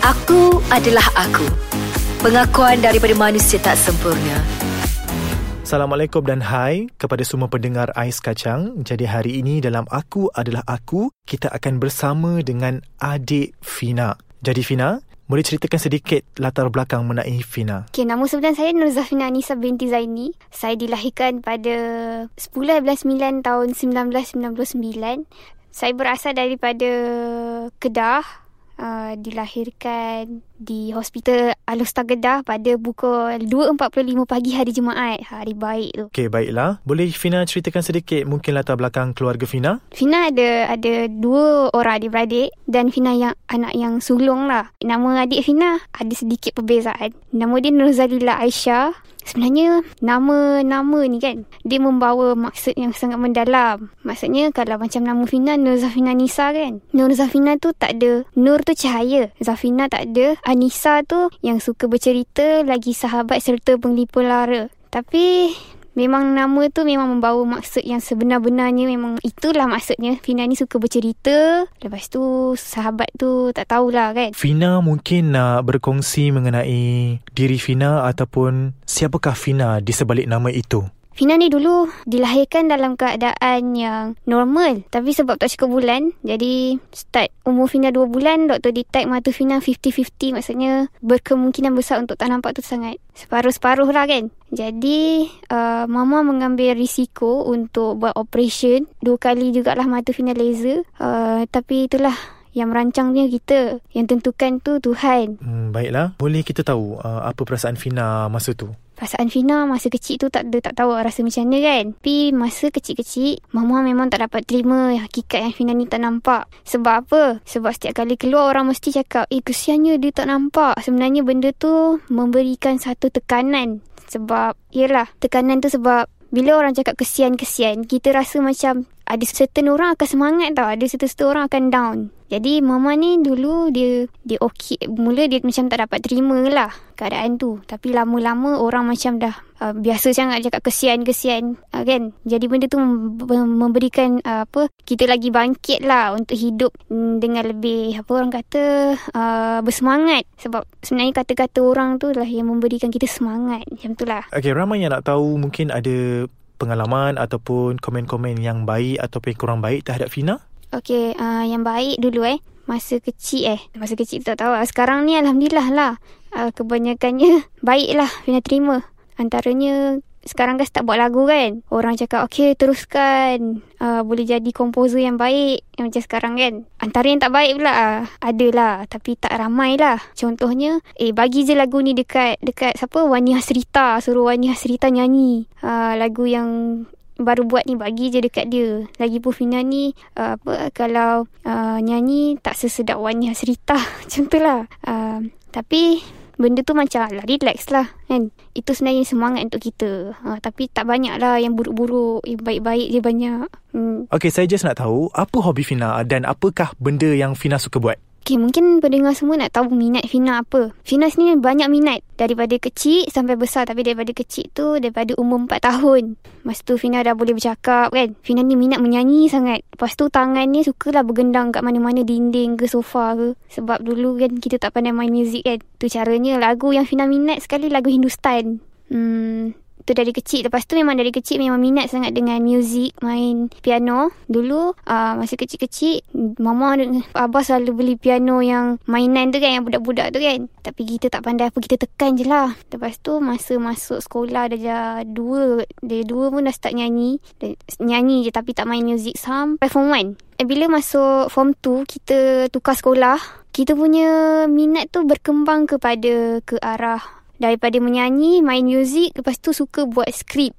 Aku adalah aku. Pengakuan daripada manusia tak sempurna. Assalamualaikum dan hai kepada semua pendengar Ais Kacang. Jadi hari ini dalam Aku Adalah Aku, kita akan bersama dengan adik Fina. Jadi Fina, boleh ceritakan sedikit latar belakang mengenai Fina? Okay, nama sebenar saya Nurzafina Anisa binti Zaini. Saya dilahirkan pada 10-11-9 tahun 1999. Saya berasal daripada Kedah. Dilahirkan di Hospital Alusta Kedah pada pukul 2.45 pagi hari Jumaat, hari baik tu. Okey, baiklah. Boleh Fina ceritakan sedikit mungkin latar belakang keluarga Fina? Fina ada dua orang adik-beradik dan Fina yang anak yang sulung lah. Nama adik Fina ada sedikit perbezaan. Nama dia Nurzalila Aisyah. Sebenarnya nama-nama ni kan, dia membawa maksud yang sangat mendalam. Maksudnya kalau macam nama Fina, Nurzafina Anisa kan, Nurzafina tu tak ada, Nur tu cahaya, Zafina tak ada, Anisa tu yang suka bercerita, lagi sahabat serta penglipur lara. Tapi memang nama tu memang membawa maksud yang sebenar-benarnya. Memang itulah maksudnya, Fina ni suka bercerita. Lepas tu sahabat tu tak tahulah kan. Fina mungkin nak berkongsi mengenai diri Fina ataupun siapakah Fina di sebalik nama itu? Fina ni dulu dilahirkan dalam keadaan yang normal. Tapi sebab tak cukup bulan, jadi start umur Fina 2 bulan, doktor detect mata Fina 50-50. Maksudnya berkemungkinan besar untuk tak nampak tu sangat separuh-separuh lah kan. Jadi mama mengambil risiko untuk buat operation 2 kali jugalah mata Fina laser. Tapi itulah, yang merancangnya kita, yang tentukan tu Tuhan. Baiklah, boleh kita tahu apa perasaan Fina masa tu? Perasaan Fina masa kecil tu tak tahu rasa macam mana kan. Tapi masa kecil-kecil, mama memang tak dapat terima hakikat yang Fina ni tak nampak. Sebab apa? Sebab setiap kali keluar orang mesti cakap, kesiannya dia tak nampak. Sebenarnya benda tu memberikan satu tekanan. Sebab, yelah, tekanan tu sebab bila orang cakap kesian-kesian, kita rasa macam ada certain orang akan semangat tau, ada certain orang akan down. Jadi mama ni dulu dia okey. Mula dia macam tak dapat terima lah keadaan tu. Tapi lama-lama orang macam dah biasa sangat cakap kesian-kesian kan. Jadi benda tu memberikan kita lagi bangkit lah untuk hidup dengan lebih bersemangat. Sebab sebenarnya kata-kata orang tu lah yang memberikan kita semangat. Macam tu lah. Okay, ramai yang nak tahu mungkin ada pengalaman ataupun komen-komen yang baik ataupun kurang baik terhadap Fina. Okey, yang baik dulu masa kecil tak tahu. Sekarang ni alhamdulillah lah, kebanyakannya baik lah Fina terima. Antaranya sekarang kan start buat lagu kan, orang cakap okey teruskan, boleh jadi komposer yang baik, yang macam sekarang kan. Antara yang tak baik pula ada lah, tapi tak ramai lah. Contohnya bagi je lagu ni dekat siapa, Wania Srita, suruh Wania Srita nyanyi lagu yang baru buat ni, bagi je dekat dia. Lagipun Fina ni kalau nyanyi tak sesedap Wania Srita macam tu lah. Tapi benda tu macam lah relax lah kan. Itu sebenarnya semangat untuk kita. Tapi tak banyak lah yang buruk-buruk, yang baik-baik je banyak. Okay, saya just nak tahu apa hobi Fina dan apakah benda yang Fina suka buat? Okay, mungkin pendengar semua nak tahu minat Fina apa. Fina sendiri banyak minat daripada kecil sampai besar. Tapi daripada kecil tu, daripada umur 4 tahun. Masa tu Fina dah boleh bercakap kan. Fina ni minat menyanyi sangat. Lepas tu tangan ni sukalah bergendang kat mana-mana, dinding ke sofa ke. Sebab dulu kan kita tak pandai main muzik kan. Tu caranya. Lagu yang Fina minat sekali lagu Hindustan. Itu dari kecil. Lepas tu memang dari kecil memang minat sangat dengan muzik, main piano. Dulu masa kecil-kecil, mama dan abah selalu beli piano yang mainan tu kan, yang budak-budak tu kan. Tapi kita tak pandai apa, kita tekan je lah. Lepas tu masa masuk sekolah Darjah 2 pun dah start nyanyi je tapi tak main muzik sampai form 1. Bila masuk form 2, kita tukar sekolah, kita punya minat tu berkembang ke arah daripada menyanyi, main muzik, lepas tu suka buat skrip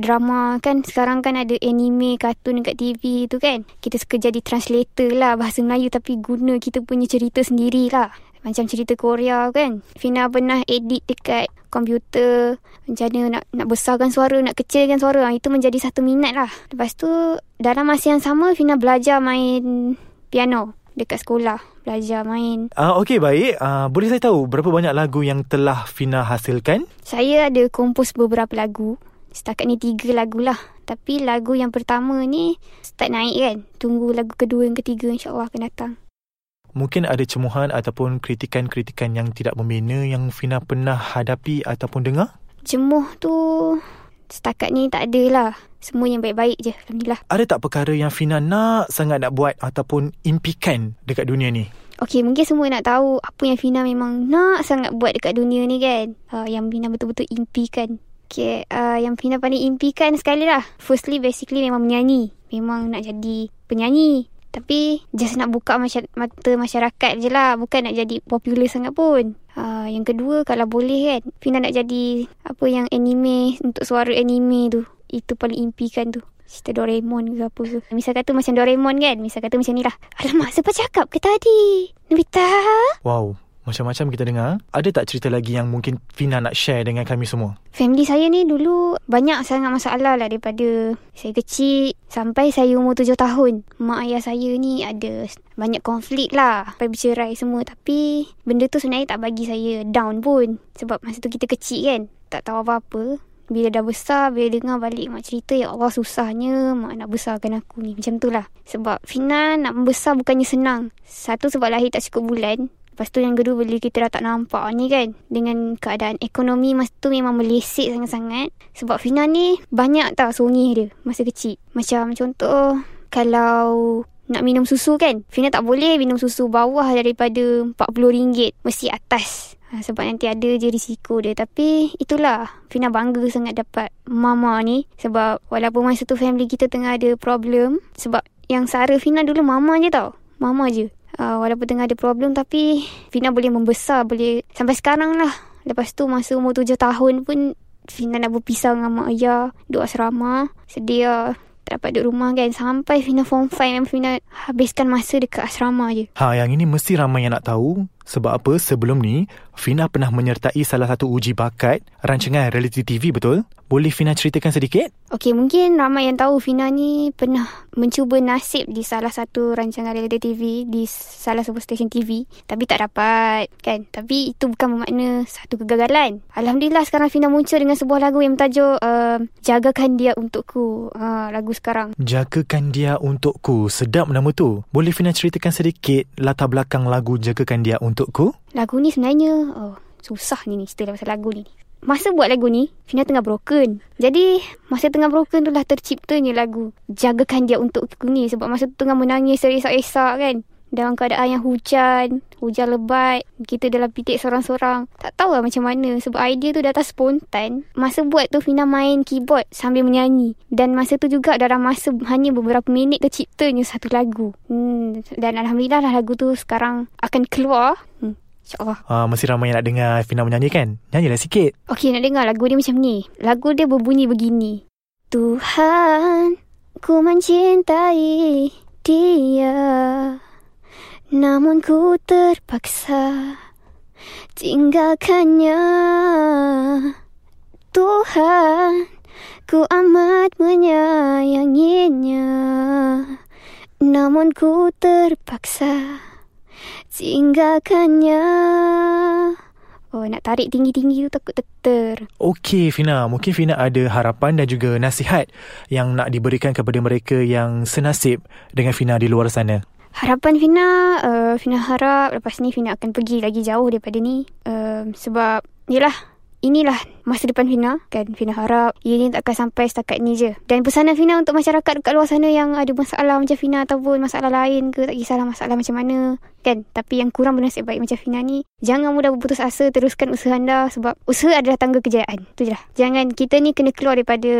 drama kan. Sekarang kan ada anime, kartun dekat TV tu kan. Kita suka jadi translator lah bahasa Melayu, tapi guna kita punya cerita sendirilah. Macam cerita Korea kan, Fina pernah edit dekat komputer, macam mana nak besarkan suara, nak kecilkan suara. Itu menjadi satu minat lah. Lepas tu dalam masa yang sama, Fina belajar main piano dekat sekolah, belajar main. Okey, baik. Boleh saya tahu berapa banyak lagu yang telah Fina hasilkan? Saya ada kompos beberapa lagu. Setakat ni 3 lagu lah. Tapi lagu yang pertama ni start naik kan. Tunggu lagu kedua dan ketiga, insyaAllah akan datang. Mungkin ada cemuhan ataupun kritikan-kritikan yang tidak membina yang Fina pernah hadapi ataupun dengar? Cemuh tu setakat ni tak adalah. Semua yang baik-baik je, alhamdulillah. Ada tak perkara yang Fina nak sangat nak buat ataupun impikan dekat dunia ni? Okey, mungkin semua nak tahu apa yang Fina memang nak sangat buat dekat dunia ni kan. Yang Fina betul-betul impikan. Okay, yang Fina paling impikan sekali lah. Firstly, basically memang menyanyi. Memang nak jadi penyanyi. Tapi just nak buka mata masyarakat je lah. Bukan nak jadi popular sangat pun. Yang kedua, kalau boleh kan, Fina nak jadi apa yang anime, untuk suara anime tu. Itu paling impikan tu. Cerita Doraemon ke apa tu. Misal kata macam Doraemon kan. Misal kata macam ni lah. Alamak, siapa cakap ke tadi? Nobita? Wow, macam-macam kita dengar. Ada tak cerita lagi yang mungkin Fina nak share dengan kami semua? Family saya ni dulu banyak sangat masalah lah daripada saya kecil sampai saya umur 7 tahun. Mak ayah saya ni ada banyak konflik lah. Sampai bercerai semua. Tapi benda tu sebenarnya tak bagi saya down pun. Sebab masa tu kita kecil kan. Tak tahu apa-apa. Bila dah besar, bila dengar balik mak cerita, ya Allah susahnya mak nak besarkan aku ni. Macam tu lah. Sebab Fina nak membesar bukannya senang. Satu sebab lahir tak cukup bulan. Lepas tu yang kedua, bila kita dah tak nampak ni kan, dengan keadaan ekonomi masa tu memang melesik sangat-sangat. Sebab Fina ni banyak tau sungih dia masa kecil. Macam contoh, kalau nak minum susu kan, Fina tak boleh minum susu bawah daripada RM40. Mesti atas. Sebab nanti ada je risiko dia. Tapi itulah, Fina bangga sangat dapat mama ni. Sebab walaupun masa tu family kita tengah ada problem. Sebab yang sara Fina dulu mama je tau. Mama je. Walaupun tengah ada problem, tapi Fina boleh membesar. Boleh sampai sekarang lah. Lepas tu masa umur 7 tahun pun Fina nak berpisah dengan mak ayah. Duduk asrama. Sedih lah. Tak dapat duduk rumah kan. Sampai Fina form 5, Fina habiskan masa dekat asrama je. Yang ini mesti ramai yang nak tahu. Sebab apa, sebelum ni Fina pernah menyertai salah satu uji bakat rancangan reality TV, betul? Boleh Fina ceritakan sedikit? Okey, mungkin ramai yang tahu Fina ni pernah mencuba nasib di salah satu rancangan reality TV, di salah satu stesen TV. Tapi tak dapat kan. Tapi itu bukan bermakna satu kegagalan. Alhamdulillah sekarang Fina muncul dengan sebuah lagu yang bertajuk Jagakan Dia Untukku. Lagu sekarang, Jagakan Dia Untukku. Sedap nama tu. Boleh Fina ceritakan sedikit latar belakang lagu Jagakan Dia Untukku? Lagu ni sebenarnya susah ni cerita pasal lagu ni. Masa buat lagu ni, Fina tengah broken. Jadi masa tengah broken tu lah terciptanya lagu Jagakan Dia Untukku ni. Sebab masa tu tengah menangis seresak-resak kan. Dalam keadaan yang hujan lebat, kita dalam bilik sorang-sorang. Tak tahu lah macam mana. Sebab idea tu datang spontan. Masa buat tu Fina main keyboard sambil menyanyi. Dan masa tu juga dalam masa hanya beberapa minit terciptanya satu lagu. Dan alhamdulillah lah lagu tu sekarang akan keluar. InsyaAllah. Masih ramai yang nak dengar Fina menyanyi kan. Nyanyilah sikit. Okey, nak dengar lagu dia macam ni. Lagu dia berbunyi begini. Tuhan, ku mencintai dia, namun ku terpaksa tinggalkannya. Tuhan, ku amat menyayanginya, namun ku terpaksa tinggalkannya. Nak tarik tinggi-tinggi tu takut teter. Okey Fina, mungkin Fina ada harapan dan juga nasihat yang nak diberikan kepada mereka yang senasib dengan Fina di luar sana. Harapan Fina, Fina harap lepas ni Fina akan pergi lagi jauh daripada ni. Sebab, yelah, inilah masa depan Fina kan. Fina harap ini tak akan sampai setakat ni je. Dan pesanan Fina untuk masyarakat dekat luar sana yang ada masalah macam Fina ataupun masalah lain ke, tak kisahlah masalah macam mana kan. Tapi yang kurang bernasib baik macam Fina ni, jangan mudah berputus asa. Teruskan usaha anda. Sebab usaha adalah tangga kejayaan. Itu je lah. Jangan, kita ni kena keluar daripada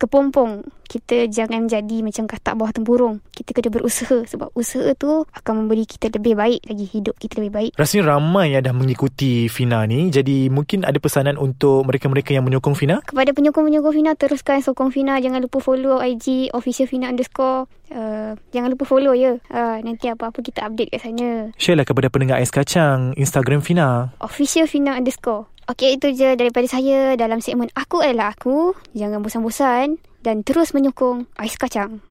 kepompong. Kita jangan jadi macam katak bawah tempurung. Kita kena berusaha. Sebab usaha tu akan memberi kita lebih baik lagi. Hidup kita lebih baik. Rasanya ramai yang dah mengikuti Fina ni. Jadi mungkin ada pesanan untuk mereka-mereka yang menyokong Fina? Kepada penyokong-penyokong Fina, teruskan sokong Fina. Jangan lupa follow IG official Fina _ jangan lupa follow ya. Nanti apa-apa kita update kat sana. Share lah kepada pendengar Ais Kacang Instagram Fina, official Fina _ Okey, itu je daripada saya dalam segmen Aku Adalah Aku. Jangan bosan-bosan dan terus menyokong Ais Kacang.